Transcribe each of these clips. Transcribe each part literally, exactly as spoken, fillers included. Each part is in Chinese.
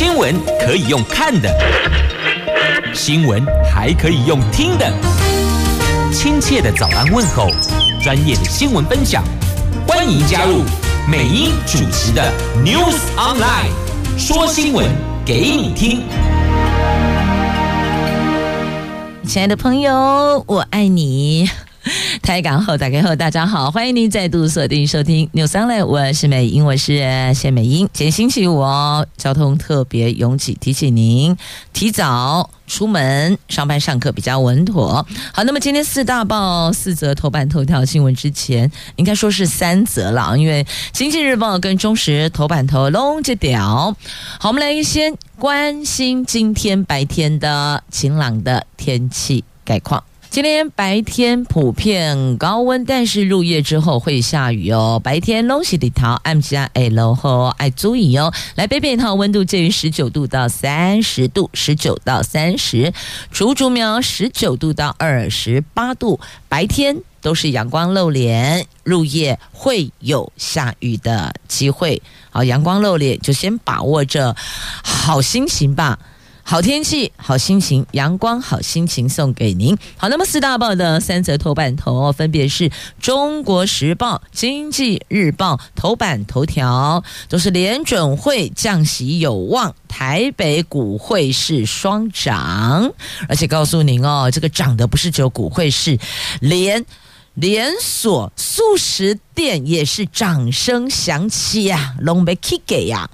新闻可以用看的，新闻还可以用听的。亲切的早安问候，专业的新闻分享，欢迎加入美英主持的 News Online， 说新闻给你听。亲爱的朋友，我爱你。台港后打开后，大家好，欢迎您再度锁定收听 News Online， 我是美英，我是谢美英。今天星期五哦，交通特别拥挤，提醒您提早出门上班上课比较稳妥。好，那么今天四大报四则头版头条新闻之前，应该说是三则了，因为经济日报跟中时头版头拢这条。好，我们来先关心今天白天的晴朗的天气概况。今天白天普遍高温，但是入夜之后会下雨哦。白天拢是日头，暗时啊，哎，落雨爱注意哦。来北北套温度介于十九度到三十度，十九到三十，竹竹苗十九度到二十八度。白天都是阳光露脸，入夜会有下雨的机会。好，阳光露脸就先把握着好心情吧。好天气，好心情，阳光好心情送给您。好，那么四大报的三则头版头分别是中国时报、经济日报头版头条，都是联准会降息有望，台北股汇市双涨，而且告诉您哦，这个涨的不是只有股汇市，连连锁素食店也是掌声响起呀、啊，拢被起给呀。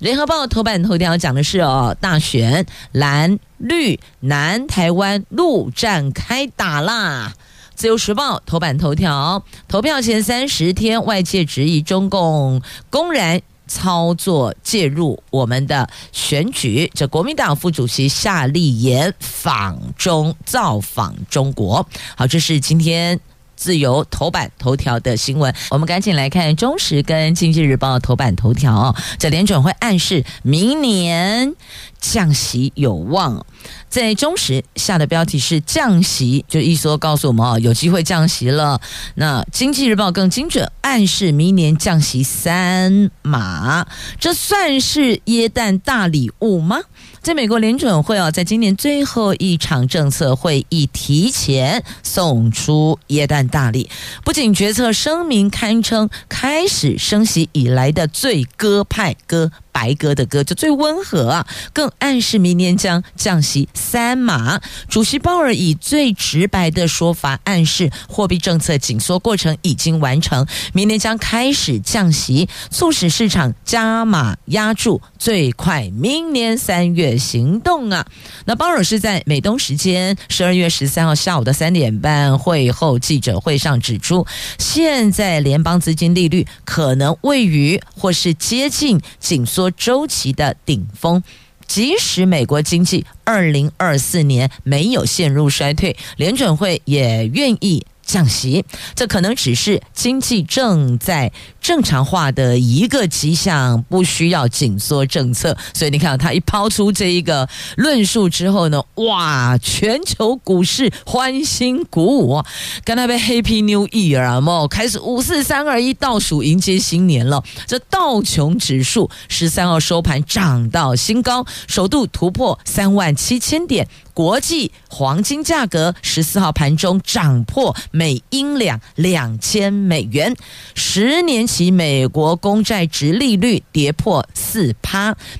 联合报头版头条讲的是哦，大选蓝绿南台湾陆战开打啦。自由时报头版头条，投票前三十天，外界质疑中共公然操作介入我们的选举，这国民党副主席夏立言访中造访中国。好，这是今天自由头版头条的新闻，我们赶紧来看中时跟经济日报头版头条、哦、这联准会暗示明年降息有望。在中时下的标题是降息，就一说告诉我们、哦、有机会降息了。那经济日报更精准，暗示明年降息三码，这算是耶诞大礼物吗？在美国联准会、哦、在今年最后一场政策会议提前送出耶诞大礼，不仅决策声明堪称开始升息以来的最鸽派，鸽白鸽的鸽，就最温和啊，更暗示明年将降息三码。主席鲍尔以最直白的说法暗示货币政策紧缩过程已经完成，明年将开始降息，促使市场加码压住，最快明年三月行动啊！那鲍尔是在美东时间十二月十三号下午的三点半会后记者会上指出，现在联邦资金利率可能位于或是接近紧缩周期的顶峰，即使美国经济二零二四年没有陷入衰退，联准会也愿意降息，这可能只是经济正在正常化的一个迹象，不需要紧缩政策。所以你看他一抛出这一个论述之后呢，哇，全球股市欢欣鼓舞，刚才被 Happy New Year 啊，哦，开始五四三二一倒数迎接新年了。这道琼指数十三号收盘涨到新高，首度突破三万七千点，国际黄金价格十四号盘中涨破每英两两千美元，十年期美国公债殖利率跌破 百分之四，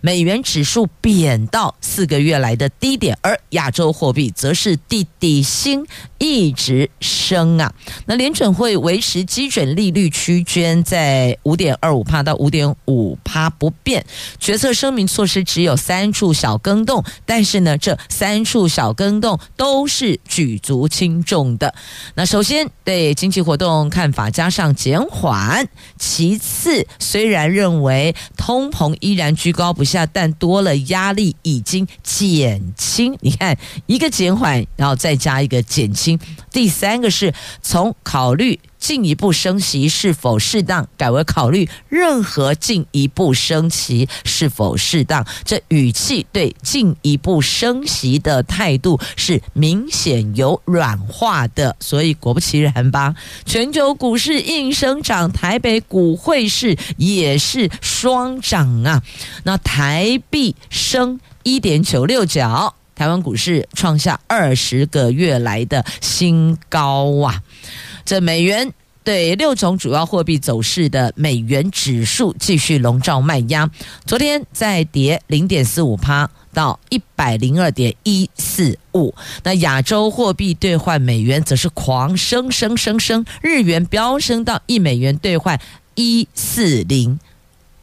美元指数贬到四个月来的低点，而亚洲货币则是底底薪一直升啊。那联准会维持基准利率区间在 百分之五点二五 到 百分之五点五 不变，决策声明措施只有三处小更动，但是呢，这三处小更动都是举足轻重的。那首先对经济活动看法加上减缓，其次虽然认为通膨依然居高不下，但多了压力已经减轻，你看一个减缓然后再加一个减轻，第三个是从考虑进一步升息是否适当，改为考虑任何进一步升息是否适当。这语气对进一步升息的态度是明显有软化的，所以果不其然吧，全球股市应声涨，台北股汇市也是双涨啊。那台币升 一点九六 角，台湾股市创下二十个月来的新高啊！这美元对六种主要货币走势的美元指数继续笼罩卖压，昨天再跌 百分之零点四五 到 一百零二点一四五。 那亚洲货币兑换美元则是狂升升升升，日元飙升到一美元兑换一百四十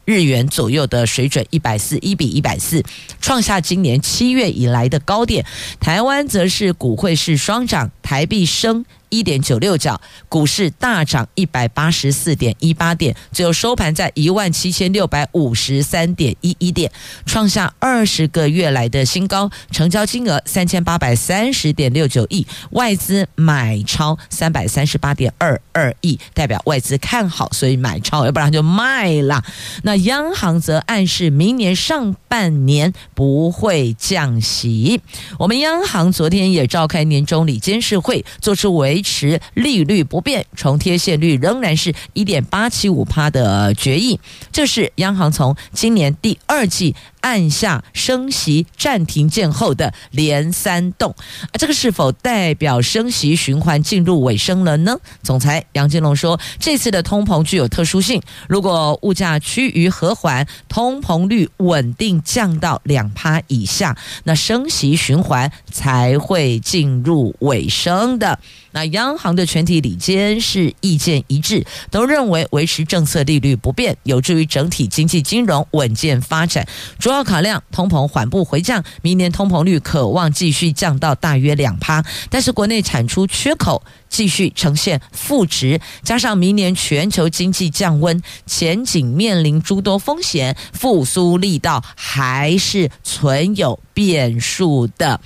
日元左右的水准，一百四十一比一百四，创下今年七月以来的高点。台湾则是股汇市双涨，台币升 一点九六 角，股市大涨 一百八十四点一八 点，最后收盘在 一万七千六百五十三点一一 点，创下二十个月来的新高，成交金额 三千八百三十点六九亿，外资买超 三百三十八点二二亿，代表外资看好，所以买超，要不然就卖了。那央行则暗示明年上半年不会降息。我们央行昨天也召开年终理监事会，做出维持利率不变，重贴现率仍然是 一点八七五 的决议。这是央行从今年第二季按下升息暂停键后的连三动、啊、这个是否代表升息循环进入尾声了呢？总裁杨金龙说，这次的通膨具有特殊性，如果物价趋于和缓，通膨率稳定降到 百分之二 以下，那升息循环才会进入尾声的。那央行的全体理监是意见一致，都认为维持政策利率不变，有助于整体经济金融稳健发展。主要考量通膨缓步回降，明年通膨率可望继续降到大约 百分之二， 但是国内产出缺口继续呈现负值，加上明年全球经济降温，前景面临诸多风险，复苏力道还是存有变数的。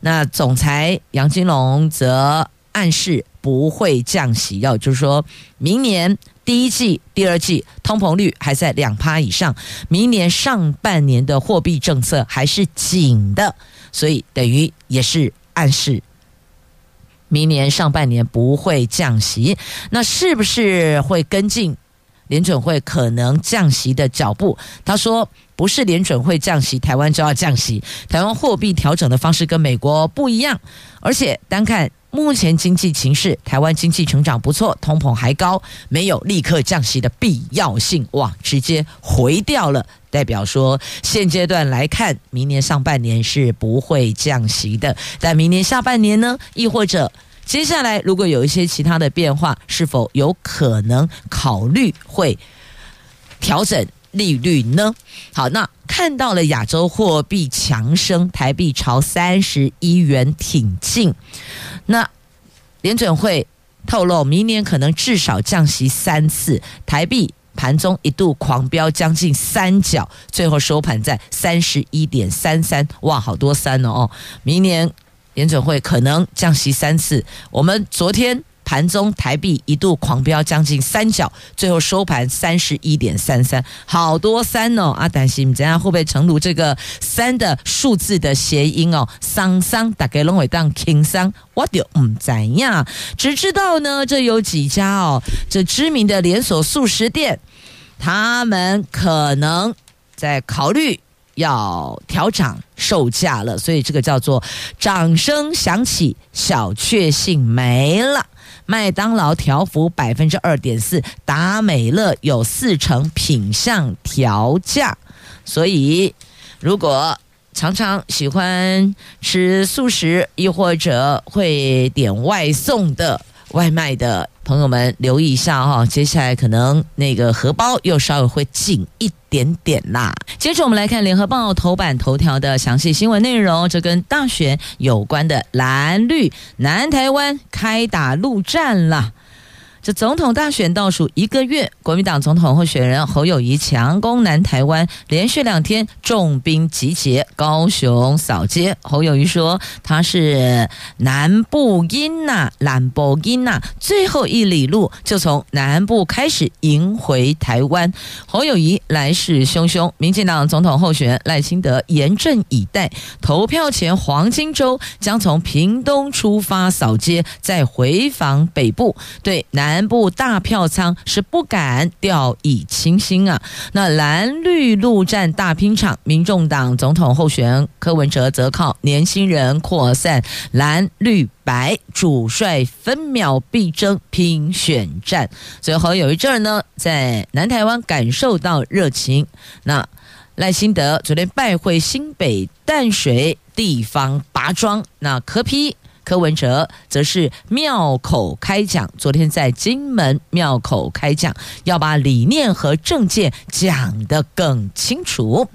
那总裁杨金龙则暗示不会降息，要就是说明年第一季第二季通膨率还在 百分之二 以上，明年上半年的货币政策还是紧的，所以等于也是暗示明年上半年不会降息。那是不是会跟进联准会可能降息的脚步？他说不是联准会降息台湾就要降息，台湾货币调整的方式跟美国不一样，而且单看目前经济情势，台湾经济成长不错，通膨还高，没有立刻降息的必要性。哇，直接回掉了，代表说现阶段来看明年上半年是不会降息的，但明年下半年呢，亦或者接下来如果有一些其他的变化，是否有可能考虑会调整利率呢？好，那看到了亚洲货币强升，台币朝三十一元挺进。那联准会透露明年可能至少降息三次，台币盘中一度狂飙将近三角，最后收盘在 三十一点三三， 哇，好多三哦！明年联准会可能降息三次，我们昨天盘中台币一度狂飙将近三角，最后收盘 三十一点三三， 好多三哦啊！但是不知道会不会诚如这个三的数字的谐音哦，桑桑大家都可以轻松，我就不知道，只知道呢这有几家哦，这知名的连锁素食店他们可能在考虑要调涨售价了，所以这个叫做掌声响起小确幸没了。麦当劳调幅 百分之二点四， 达美乐有四成品项调价。所以如果常常喜欢吃素食，亦或者会点外送的外卖的朋友们，留意一下哈、哦，接下来可能那个荷包又稍微会紧一点点啦。接着我们来看联合报头版头条的详细新闻内容，这跟大选有关的蓝绿南台湾开打陆战啦。这总统大选倒数一个月，国民党总统候选人侯友宜强攻南台湾，连续两天重兵集结高雄扫街。侯友宜说他是南部囡呐，南部囡呐，最后一里路就从南部开始迎回台湾。侯友宜来势汹汹，民进党总统候选人赖清德严阵以待，投票前黄金周将从屏东出发扫街，再回防北部，对南。南部大票仓是不敢掉以轻心啊！那蓝绿陆战大拼场，民众党总统候选人柯文哲则靠年轻人扩散蓝绿白主帅，分秒必争拼选战。所以侯友宜这儿呢，在南台湾感受到热情。那赖清德昨天拜会新北淡水地方拔庄，那柯 P。柯文哲则是庙口开讲，昨天在金门庙口开讲，要把理念和政见讲得更清楚。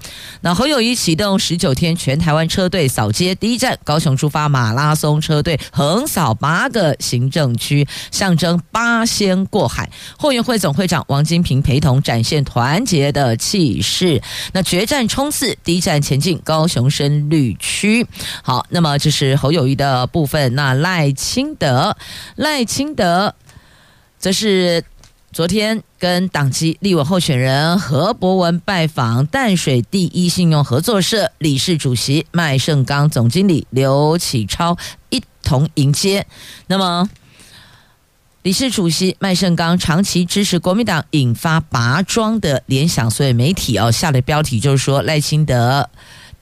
那侯友宜启动十九天全台湾车队扫街，第一站高雄出发，马拉松车队横扫八个行政区，象征八仙过海。后援会总会长王金平陪同，展现团结的气势。那决战冲刺，第一站前进高雄深绿区。好，那么这是侯友宜的部分。那赖清德，赖清德则是昨天跟党籍立委候选人何博文拜访淡水第一信用合作社理事主席麦盛刚、总经理刘启超一同迎接。那么理事主席麦盛刚长期支持国民党，引发拔庄的联想，所以媒体哦下的标题就是说赖清德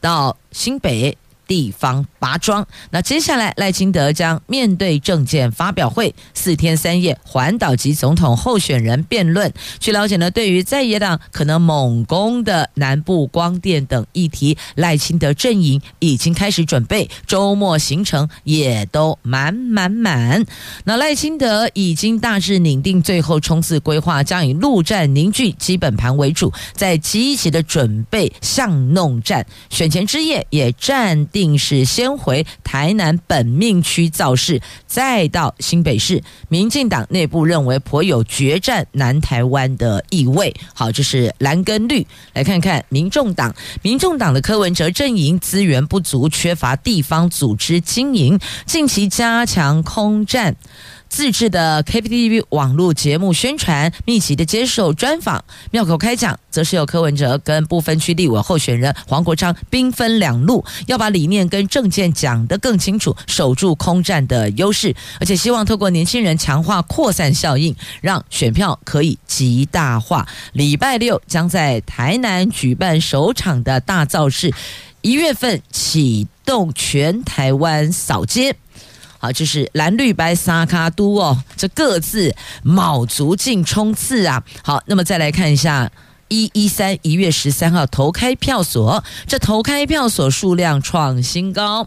到新北地方拔庄。那接下来赖清德将面对政见发表会，四天三夜环岛及总统候选人辩论。据了解呢，对于在野党可能猛攻的南部光电等议题，赖清德阵营已经开始准备，周末行程也都满满满。那赖清德已经大致拟定最后冲刺规划，将以陆战凝聚基本盘为主，在积极的准备巷弄战。选前之夜也暂定定是先回台南本命区造势，再到新北市。民进党内部认为颇有决战南台湾的意味。好，这是蓝跟绿。来看看民众党，民众党的柯文哲阵营资源不足，缺乏地方组织经营，近期加强空战。自制的 K P T V 网络节目宣传，密集的接受专访。庙口开讲则是由柯文哲跟不分区立委候选人黄国昌兵分两路，要把理念跟政见讲得更清楚，守住空战的优势，而且希望透过年轻人强化扩散效应，让选票可以极大化。礼拜六将在台南举办首场的大造势，一月份启动全台湾扫街。好，就是蓝绿白沙卡都哦，这各自卯足劲冲刺啊！好，那么再来看一下一一三 一月十三号投开票所，这投开票所数量创新高。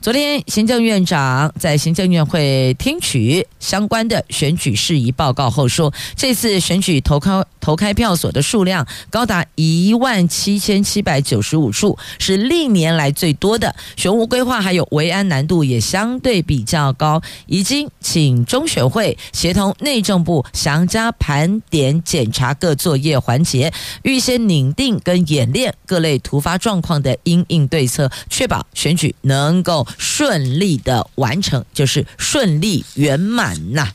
昨天行政院长在行政院会听取相关的选举事宜报告后说，这次选举投开投开票所的数量高达一万七千七百九十五处，是历年来最多的。选务规划还有维安难度也相对比较高，已经请中选会协同内政部详加盘点检查各作业环节，预先拟定跟演练各类突发状况的因应对策，确保选举能够顺利的完成，就是顺利圆满呐、啊。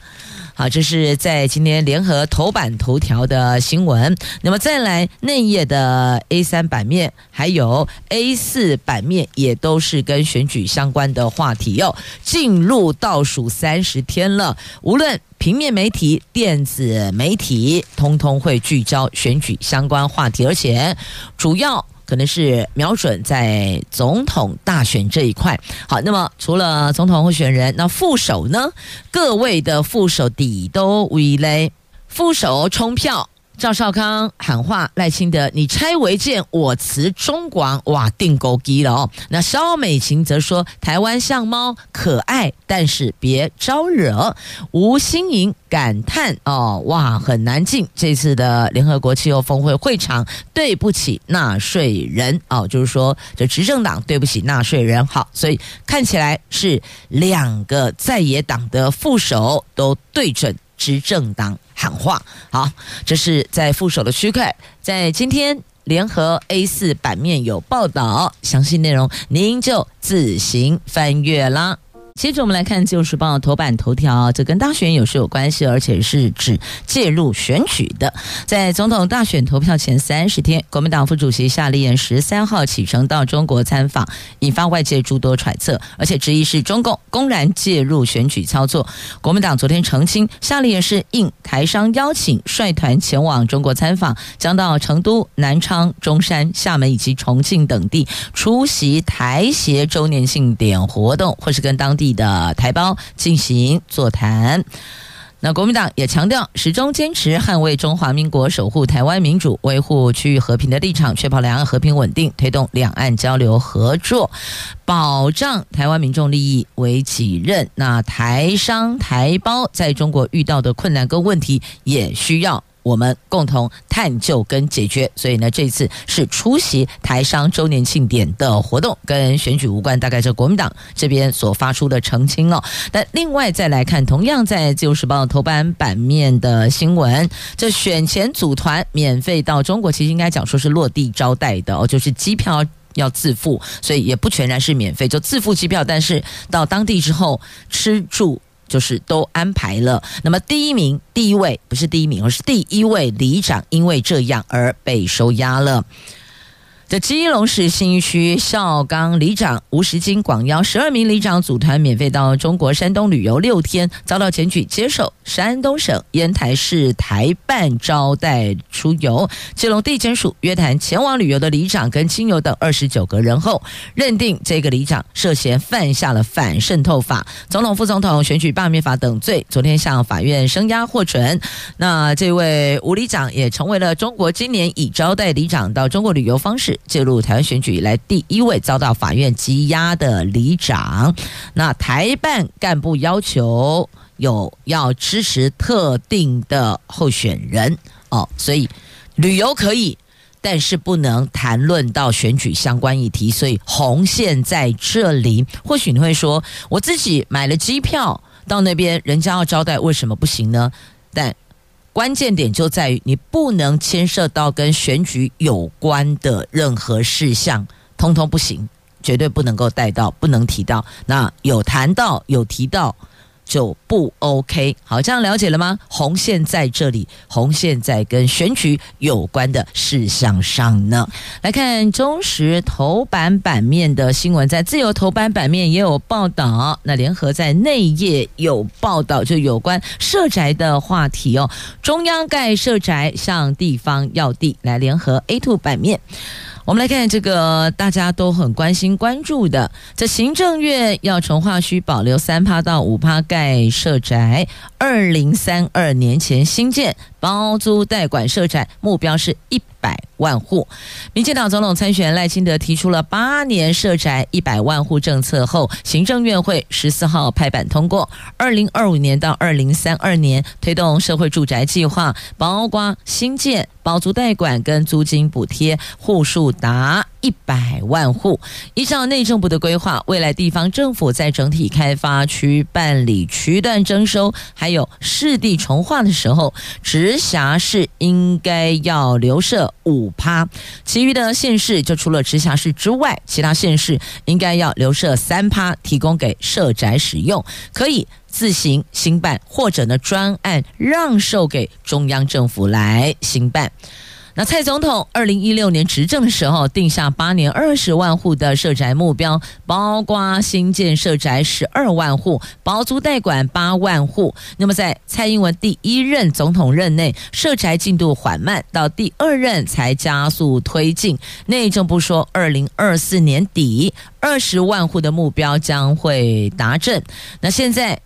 好，这是在今天联合头版头条的新闻。那么再来内页的 A 三 版面还有 A 四 版面也都是跟选举相关的话题哦。进入倒数三十天了，无论平面媒体、电子媒体，通通会聚焦选举相关话题，而且主要可能是瞄准在总统大选这一块。好，那么除了总统候选人，那副手呢？各位的副手底都为嘞，副手冲票。赵少康喊话赖清德，你拆违建，我辞中广，哇，定狗机了哦。那萧美琴则说，台湾像猫，可爱，但是别招惹。吴欣盈感叹哦，哇，很难进这次的联合国气候峰会会场，对不起纳税人哦，就是说这执政党对不起纳税人。好，所以看起来是两个在野党的副手都对准执政党喊话。好，这是在副手的区块，在今天联合 A 四 版面有报道，详细内容您就自行翻阅啦。接着我们来看《自由时报》头版头条，这跟大选有时有关系，而且是指介入选举的。在总统大选投票前三十天，国民党副主席夏立言十三号启程到中国参访，引发外界诸多揣测，而且质疑是中共公然介入选举操作。国民党昨天澄清，夏立言是应台商邀请率团前往中国参访，将到成都、南昌、中山、厦门以及重庆等地出席台协周年庆典活动，或是跟当地的台胞进行座谈。那国民党也强调，始终坚持捍卫中华民国、守护台湾民主、维护区域和平的立场，确保两岸和平稳定，推动两岸交流合作，保障台湾民众利益为己任。那台商台胞在中国遇到的困难跟问题，也需要我们共同探究跟解决。所以呢，这次是出席台商周年庆典的活动，跟选举无关，大概是国民党这边所发出的澄清了。但另外再来看，同样在自由时报头版版面的新闻，这选前组团免费到中国，其实应该讲说是落地招待的哦，就是机票要自付，所以也不全然是免费，就自付机票，但是到当地之后吃住就是都安排了。那么第一名第一位不是第一名而是第一位里长因为这样而被收押了。这基隆市信义区孝冈里长吴时金广邀十二名里长组团免费到中国山东旅游六天，遭到检举接受山东省烟台市台办招待出游。基隆地检署约谈前往旅游的里长跟亲友等二十九个人后，认定这个里长涉嫌犯下了反渗透法、总统副总统选举罢免法等罪，昨天向法院声押获准。那这位吴里长也成为了中国今年以招待里长到中国旅游方式介入台湾选举以来第一位遭到法院羁押的里长。那台办干部要求有要支持特定的候选人哦，所以旅游可以，但是不能谈论到选举相关议题，所以红线在这里。或许你会说，我自己买了机票到那边，人家要招待为什么不行呢？但关键点就在于你不能牵涉到跟选举有关的任何事项，通通不行，绝对不能够带到，不能提到。那有谈到有提到就不 OK。 好，这样了解了吗？红线在这里，红线在跟选举有关的事项上呢。来看中时头版版面的新闻，在自由头版版面也有报道，那联合在内页有报道，就有关社宅的话题哦。中央盖社宅向地方要地，来联合 A 二 版面。我们来看这个大家都很关心关注的，这行政院要从化区保留 百分之三 到 百分之五 盖社宅，二零三二年前新建包租代管社宅，目标是一百万户。民进党总统参选赖清德提出了八年社宅一百万户政策后，行政院会十四号拍板通过二零二五年到二零三二年推动社会住宅计划，包括新建、包租代管跟租金补贴，户数达一百万户。依照内政部的规划，未来地方政府在整体开发区办理区段征收还有市地重划的时候，直辖市应该要留设 百分之五， 其余的县市就除了直辖市之外，其他县市应该要留设 百分之三 提供给社宅使用，可以自行兴办，或者呢专案让售给中央政府来兴办。那蔡总统二零一六年执政的时候定下八年二十万户的社宅目标，包括新建社宅十二万户，包租代管八万户。那么在蔡英文第一任总统任内，社宅进度缓慢，到第二任才加速推进。内政部说二零二四年底二十万户的目标将会达阵。那现在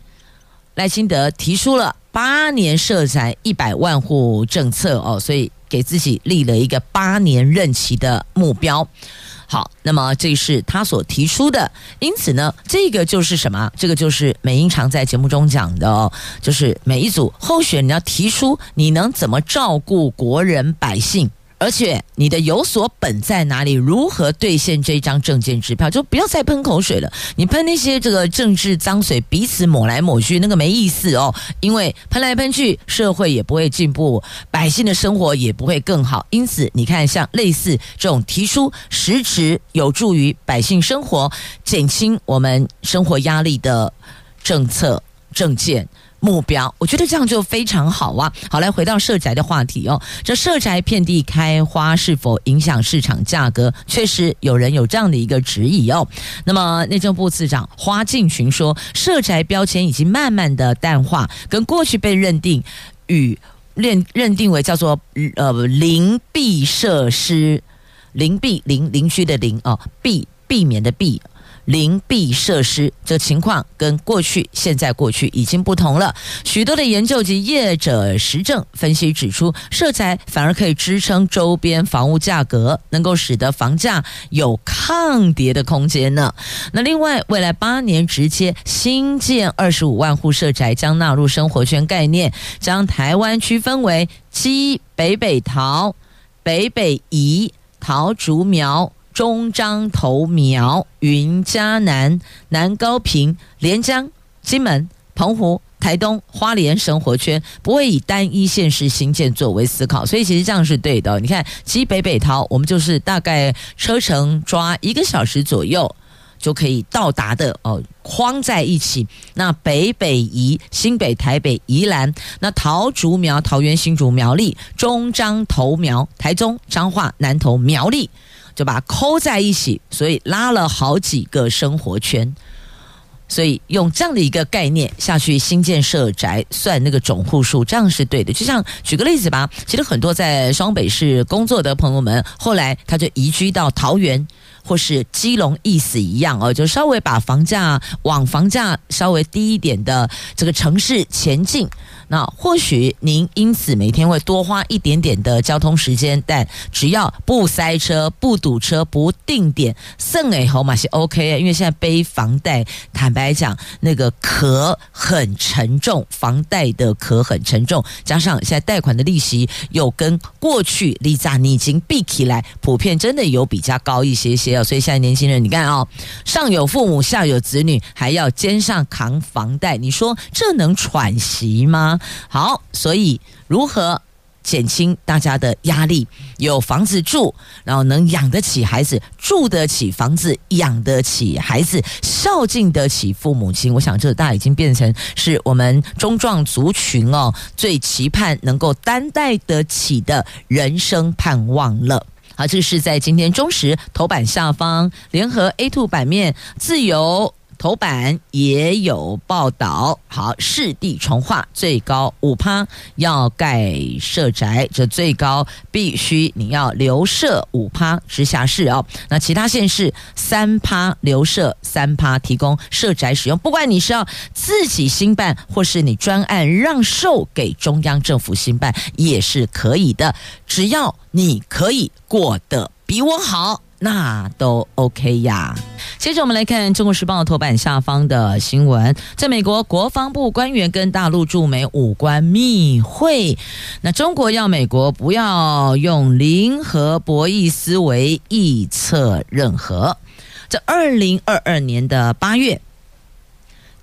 赖清德提出了八年社宅一百万户政策哦，所以给自己立了一个八年任期的目标。好，那么这是他所提出的，因此呢，这个就是什么？这个就是美英常在节目中讲的哦，就是每一组候选人要提出你能怎么照顾国人百姓，而且你的有所本在哪里，如何兑现这张政见支票，就不要再喷口水了。你喷那些这个政治脏水，彼此抹来抹去，那个没意思哦。因为喷来喷去，社会也不会进步，百姓的生活也不会更好。因此你看，像类似这种提出实质有助于百姓生活，减轻我们生活压力的政策政见目标，我觉得这样就非常好啊。好，来回到社宅的话题哦。这社宅遍地开花是否影响市场价格，确实有人有这样的一个质疑哦。那么内政部次长花敬群说，社宅标签已经慢慢的淡化，跟过去被认定与认认定为叫做呃邻避设施，邻避邻邻居的邻哦，避避免的避。邻避设施这情况跟过去现在过去已经不同了，许多的研究及业者实证分析指出，社宅反而可以支撑周边房屋价格，能够使得房价有抗跌的空间呢。那另外，未来八年直接新建二十五万户社宅将纳入生活圈概念，将台湾区分为基北北桃、北北宜、桃竹苗、中彰投苗、云嘉南、南高屏、连江、金门、澎湖、台东、花莲生活圈，不会以单一县市新建作为思考，所以其实这样是对的哦。你看，基北北桃，我们就是大概车程抓一个小时左右就可以到达的哦，框在一起。那北北宜，新北、台北、宜兰，那桃竹苗，桃园、新竹、苗栗，中彰投苗，台中、彰化、南投、苗栗，就把它抠在一起，所以拉了好几个生活圈。所以用这样的一个概念下去新建社宅，算那个总户数，这样是对的。就像举个例子吧，其实很多在双北市工作的朋友们，后来他就移居到桃园或是基隆，意思一样哦，就稍微把房价往房价稍微低一点的这个城市前进。那或许您因此每天会多花一点点的交通时间，但只要不塞车、不堵车、不定点，剩哎好嘛是 OK。因为现在背房贷，坦白讲，那个壳很沉重，房贷的壳很沉重，加上现在贷款的利息又跟过去利差你已经比起来，普遍真的有比较高一些些。所以现在年轻人，你看哦，上有父母，下有子女，还要肩上扛房贷，你说这能喘息吗？好，所以如何减轻大家的压力，有房子住，然后能养得起孩子，住得起房子，养得起孩子，孝敬得起父母亲，我想这大已经变成是我们中壮族群哦最期盼能够担待得起的人生盼望了。好，这是在今天中时头版下方，联合 A 二 版面，自由头版也有报道。好，市地重划最高 百分之五 要盖社宅，这最高必须你要留设 百分之五， 直辖市哦。那其他县市 百分之三 留设 百分之三 提供社宅使用，不管你是要自己兴办或是你专案让售给中央政府兴办也是可以的，只要你可以过得比我好，那都 OK 呀。接着我们来看中国时报头版下方的新闻，在美国国防部官员跟大陆驻美武官密会，那中国要美国不要用零和博弈思维臆测任何。这二零二二年的八月，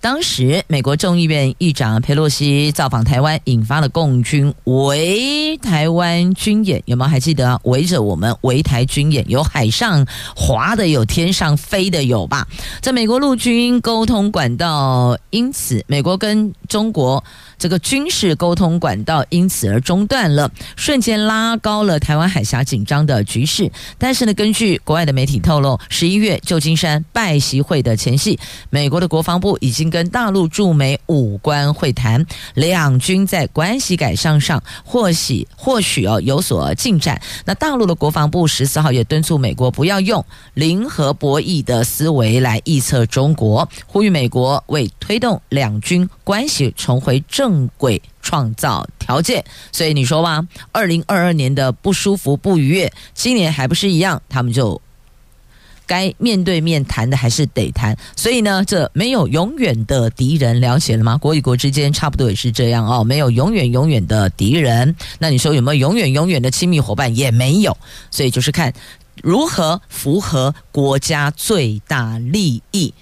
当时美国众议院议长佩洛西造访台湾，引发了共军围台湾军演，有没有还记得啊？围着我们围台军演，有海上滑的，有天上飞的，有吧？在美国陆军沟通管道，因此美国跟中国这个军事沟通管道因此而中断了，瞬间拉高了台湾海峡紧张的局势。但是呢，根据国外的媒体透露，十一月旧金山拜习会的前夕，美国的国防部已经跟大陆驻美武官会谈，两军在关系改善上或许或许、哦、有所进展。那大陆的国防部十四号也敦促美国不要用零和博弈的思维来臆测中国，呼吁美国为推动两军关系重回正轨创造条件。所以你说吧，二零二二年的不舒服不愉悦，今年还不是一样，他们就该面对面谈的还是得谈。所以呢，这没有永远的敌人，了解了吗？国与国之间差不多也是这样哦，没有永远永远的敌人。那你说有没有永远永远的亲密伙伴？也没有。所以就是看如何符合国家最大利益，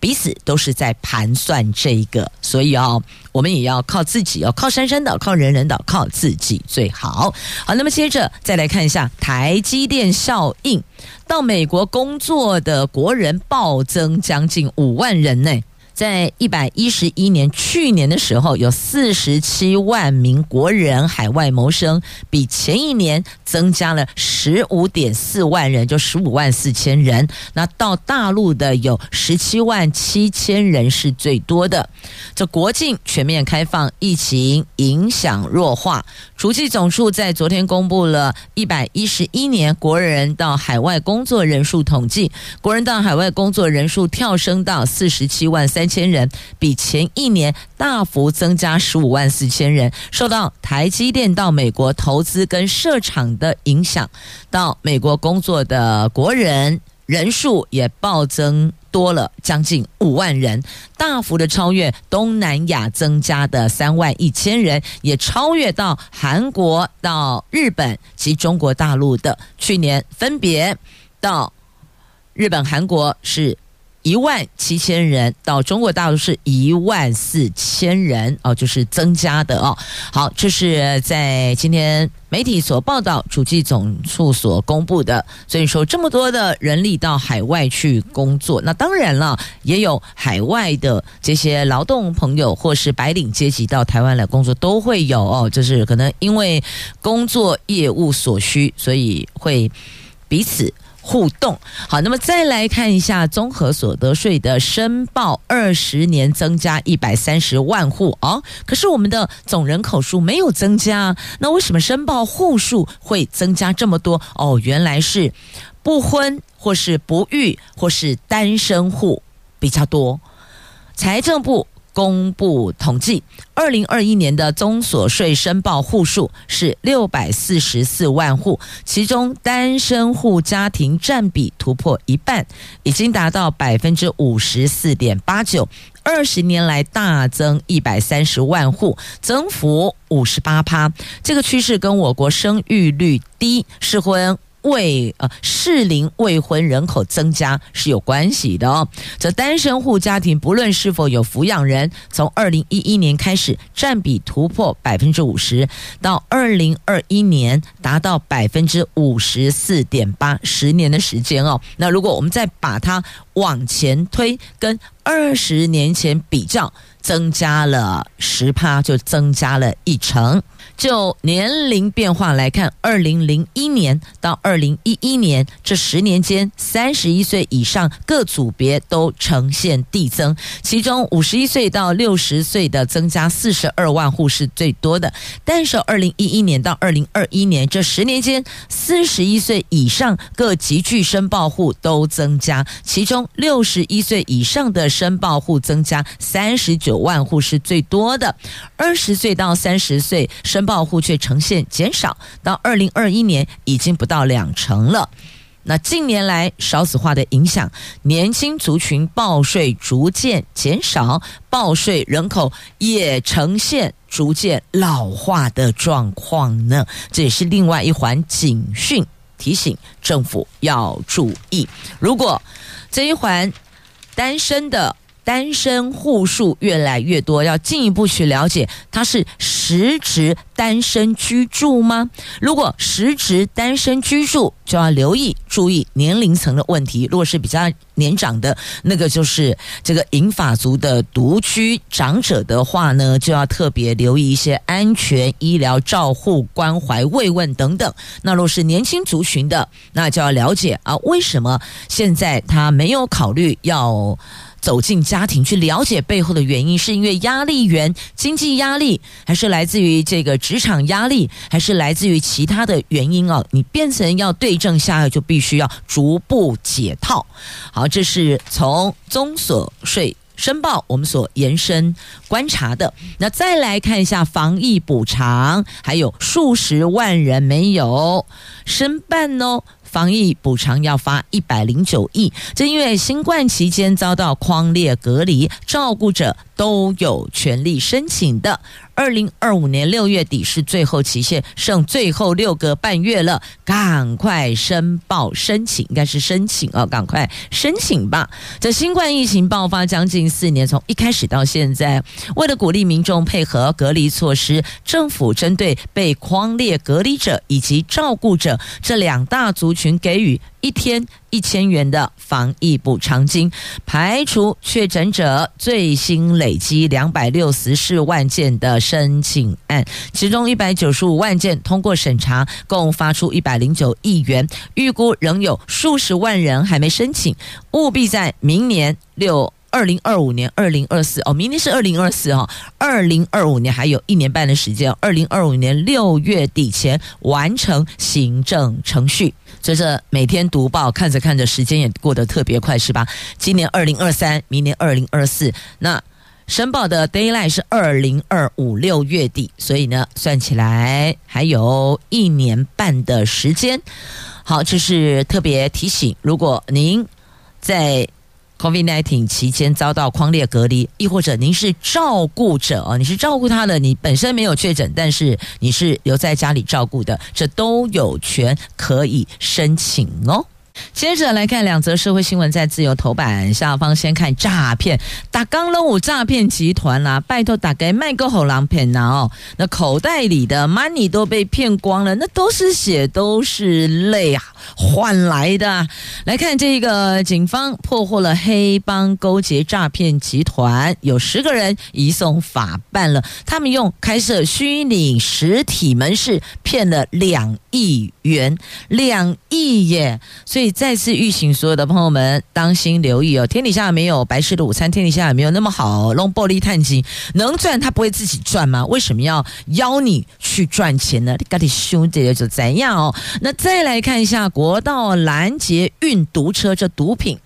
彼此都是在盘算这一个，所以哦，我们也要靠自己哦，靠珊珊的，靠人人的，靠自己最好。好，那么接着再来看一下台积电效应，到美国工作的国人暴增将近五万人呢。在一百一十一年，去年的时候有四十七万名国人海外谋生，比前一年增加了 十五点四万人，就十五万四千人。那到大陆的有十七万七千人是最多的。这国境全面开放，疫情影响弱化。主计总处在昨天公布了一百一十一年国人到海外工作人数统计，国人到海外工作人数跳升到四十七万三千人，比前一年大幅增加十五万四千人，受到台积电到美国投资跟设厂的影响，到美国工作的国人人数也暴增多了将近五万人，大幅的超越东南亚增加的三万一千人，也超越到韩国、到日本及中国大陆的，去年分别到日本、韩国是一万七千人，到中国大陆是一万四千人哦，就是增加的哦。好，这是在今天媒体所报道，主计总处所公布的。所以说，这么多的人力到海外去工作，那当然了，也有海外的这些劳动朋友或是白领阶级到台湾来工作，都会有哦。就是可能因为工作业务所需，所以会彼此互动。好，那么再来看一下综合所得税的申报，二十年增加一百三十万户哦，可是我们的总人口数没有增加，那为什么申报户数会增加这么多？哦，原来是不婚或是不育或是单身户比较多。财政部公布统计，二零二一年的综所税申报户数是六百四十四万户，其中单身户家庭占比突破一半，已经达到百分之五十四点八九，二十年来大增一百三十万户，增幅五十八趴。这个趋势跟我国生育率低、适婚未呃适龄未婚人口增加是有关系的哦。这单身户家庭不论是否有抚养人，从二零一一年开始占比突破百分之五十，到二零二一年达到百分之五十四点八，十年的时间哦。那如果我们再把它往前推，跟二十年前比较，增加了十趴，就增加了一成。就年龄变化来看，二零零一年到二零一一年这十年间，三十一岁以上各组别都呈现递增，其中五十一岁到六十岁的增加四十二万户是最多的。但是二零一一年到二零二一年这十年间，四十一岁以上各级距申报户都增加，其中六十一岁以上的申报户增加三十九万户是最多的，二十岁到三十岁申报户却呈现减少，到二零二一年已经不到两成了。那近年来少子化的影响，年轻族群报税逐渐减少，报税人口也呈现逐渐老化的状况呢。这也是另外一环警讯，提醒政府要注意。如果这一环单身的单身户数越来越多，要进一步去了解，它是实质单身居住吗？如果实质单身居住，就要留意注意年龄层的问题。如果是比较年长的，那个就是这个银发族的独居长者的话呢，就要特别留意一些安全、医疗照护、关怀、慰问等等。那若是年轻族群的，那就要了解啊，为什么现在他没有考虑要走进家庭，去了解背后的原因，是因为压力源、经济压力，还是来自于这个职场压力，还是来自于其他的原因哦？你变成要对症下药，就必须要逐步解套。好，这是从综所税申报我们所延伸观察的。那再来看一下防疫补偿，还有数十万人没有申办哦。防疫补偿要发一百零九亿，这因为新冠期间遭到匡列隔离，照顾者都有权利申请的。二零二五年六月底是最后期限，剩最后六个半月了，赶快申报申请，应该是申请啊、哦，赶快申请吧。这新冠疫情爆发将近四年，从一开始到现在，为了鼓励民众配合隔离措施，政府针对被匡列隔离者以及照顾者这两大族群给予一天一千元的防疫补偿金，排除确诊者最新累积两百六十四万件的申请案，其中一百九十五万件通过审查，共发出一百零九亿元，预估仍有数十万人还没申请，务必在明年六2025年2024哦，明年是二零二四哦 ,二零二五 年还有一年半的时间 ,二零二五年六月底前完成行政程序。所以这每天读报看着看着时间也过得特别快是吧？今年二零二三，明年二零二四，那申报的 deadline 是二零二五年六月底，所以呢算起来还有一年半的时间。好，这是特别提醒，如果您在COVID 十九 期间遭到匡列隔离，亦或者您是照顾者，你是照顾他的，你本身没有确诊，但是你是留在家里照顾的，这都有权可以申请哦。接着来看两则社会新闻，在自由头版下方先看诈骗，打刚龙武诈骗集团啦、啊，拜托打给麦克侯狼骗啦哦，那口袋里的 money 都被骗光了，那都是血都是泪啊换来的。来看这个，警方破获了黑帮勾结诈骗集团，有十个人移送法办了，他们用开设虚拟实体门市骗了两亿元，两亿耶！所以所以再次预请所有的朋友们当心留意哦，天底下没有白吃的午餐，天底下也没有那么好弄暴利探金，能赚他不会自己赚吗？为什么要邀你去赚钱呢？你自己想的就怎样哦。那再来看一下国道拦截运毒车，这毒品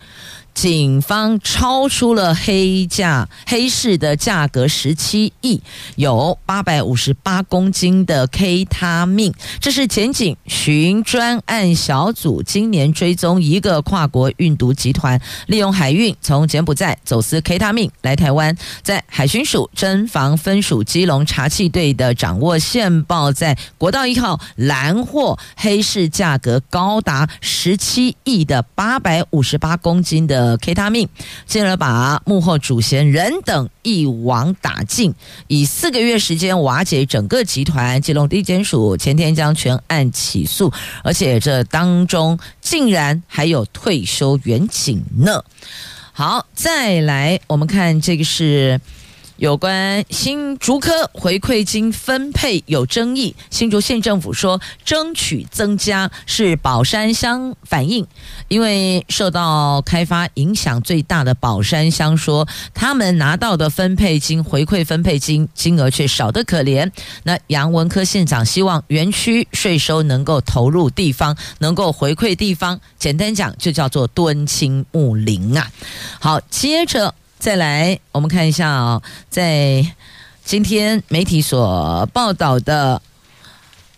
警方超出了黑价黑市的价格十七亿，有八百五十八公斤的 K 他命。这是检警巡专案小组今年追踪一个跨国运毒集团，利用海运从柬埔寨走私 K 他命来台湾，在海巡署侦防分署基隆查缉队的掌握线报，在国道一号拦获黑市价格高达十七亿的八百五十八公斤的K 他命，进而把幕后主嫌人等一网打尽，以四个月时间瓦解整个集团。基隆地检署前天将全案起诉，而且这当中竟然还有退休员警呢。好，再来我们看这个是有关新竹科回馈金分配有争议，新竹县政府说争取增加是宝山乡反映，因为受到开发影响最大的宝山乡说他们拿到的分配金回馈分配金金额却少得可怜。那杨文科县长希望园区税收能够投入地方，能够回馈地方，简单讲就叫做敦亲睦邻啊。好，接着再来我们看一下哦，在今天媒体所报道的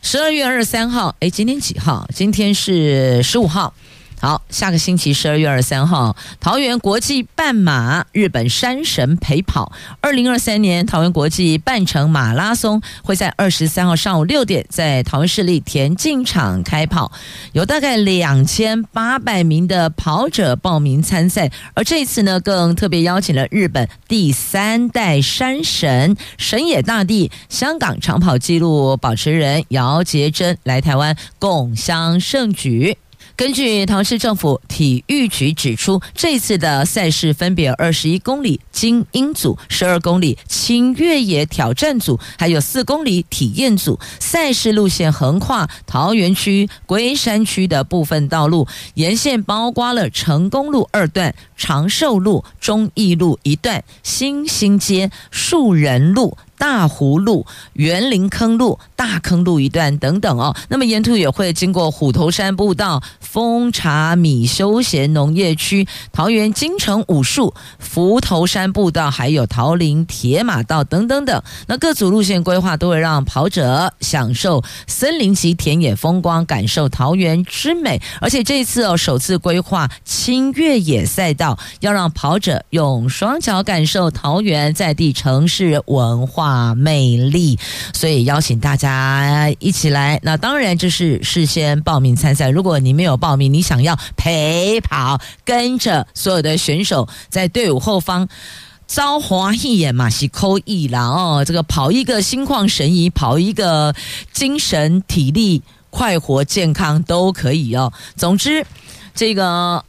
十二月二十三号，诶今天几号？今天是十五号。好，下个星期十二月二十三号，桃园国际半马，日本山神陪跑。二零二三年桃园国际半程马拉松会在二十三号上午六点在桃园市立田径场开跑，有大概两千八百名的跑者报名参赛，而这次呢更特别邀请了日本第三代山神神野大地、香港长跑纪录保持人姚洁珍来台湾共襄盛举。根据桃园市政府体育局指出，这次的赛事分别二十一公里精英组、十二公里轻越野挑战组，还有四公里体验组。赛事路线横跨桃园区、龟山区的部分道路，沿线包括了成功路二段、长寿路、忠义路一段、新兴街、树人路大湖路、园林坑路、大坑路一段等等哦。那么沿途也会经过虎头山步道、丰茶米休闲农业区、桃园金城武术、福头山步道，还有桃林铁马道等等等。那各组路线规划都会让跑者享受森林及田野风光，感受桃园之美。而且这次哦，首次规划轻越野赛道，要让跑者用双脚感受桃园在地城市文化魅力，所以邀请大家一起来。那当然这是事先报名参赛，如果你没有报名，你想要陪跑，跟着所有的选手在队伍后方招华一眼嘛，是扣一啦哦。这个跑一个心旷神怡，跑一个精神体力快活健康都可以哦。总之这个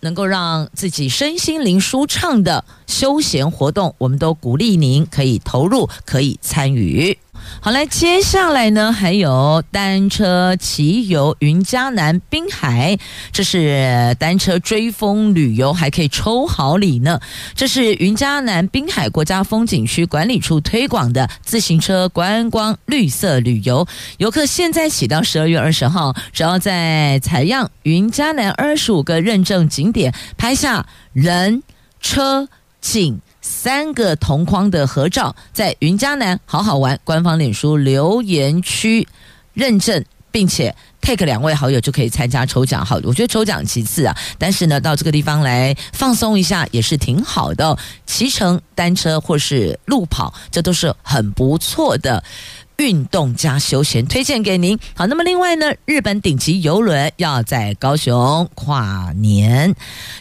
能够让自己身心灵舒畅的休闲活动，我们都鼓励您可以投入，可以参与。好，来接下来呢，还有单车骑游云嘉南滨海，这是单车追风旅游，还可以抽好礼呢。这是云嘉南滨海国家风景区管理处推广的自行车观光绿色旅游，游客现在起到十二月二十号，只要在采样云嘉南二十五个认证景点拍下人、车、景三个同框的合照，在云嘉南好好玩官方脸书留言区认证，并且 take 两位好友就可以参加抽奖。好，我觉得抽奖其次啊，但是呢到这个地方来放松一下也是挺好的哦。骑乘单车或是路跑，这都是很不错的运动加休闲，推荐给您。好，那么另外呢，日本顶级邮轮要在高雄跨年。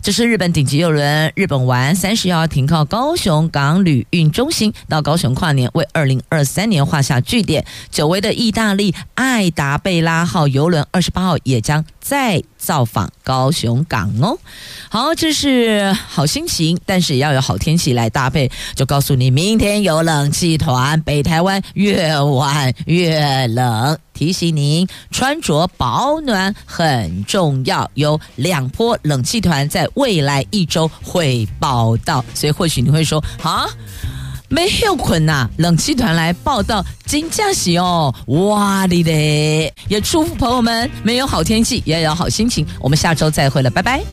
这是日本顶级邮轮日本丸三十号停靠高雄港旅运中心，到高雄跨年，为二零二三年画下句点。久违的意大利艾达贝拉号邮轮二十八号也将再造访高雄港哦。好，这是好心情，但是也要有好天气来搭配。就告诉你，明天有冷气团，北台湾越晚越冷，提醒您穿着保暖很重要。有两波冷气团在未来一周会报到，所以或许你会说啊，没有困啊，冷气团来报道真的是哦，哇哩嘞！也祝福朋友们没有好天气也要有好心情。我们下周再会了，拜拜。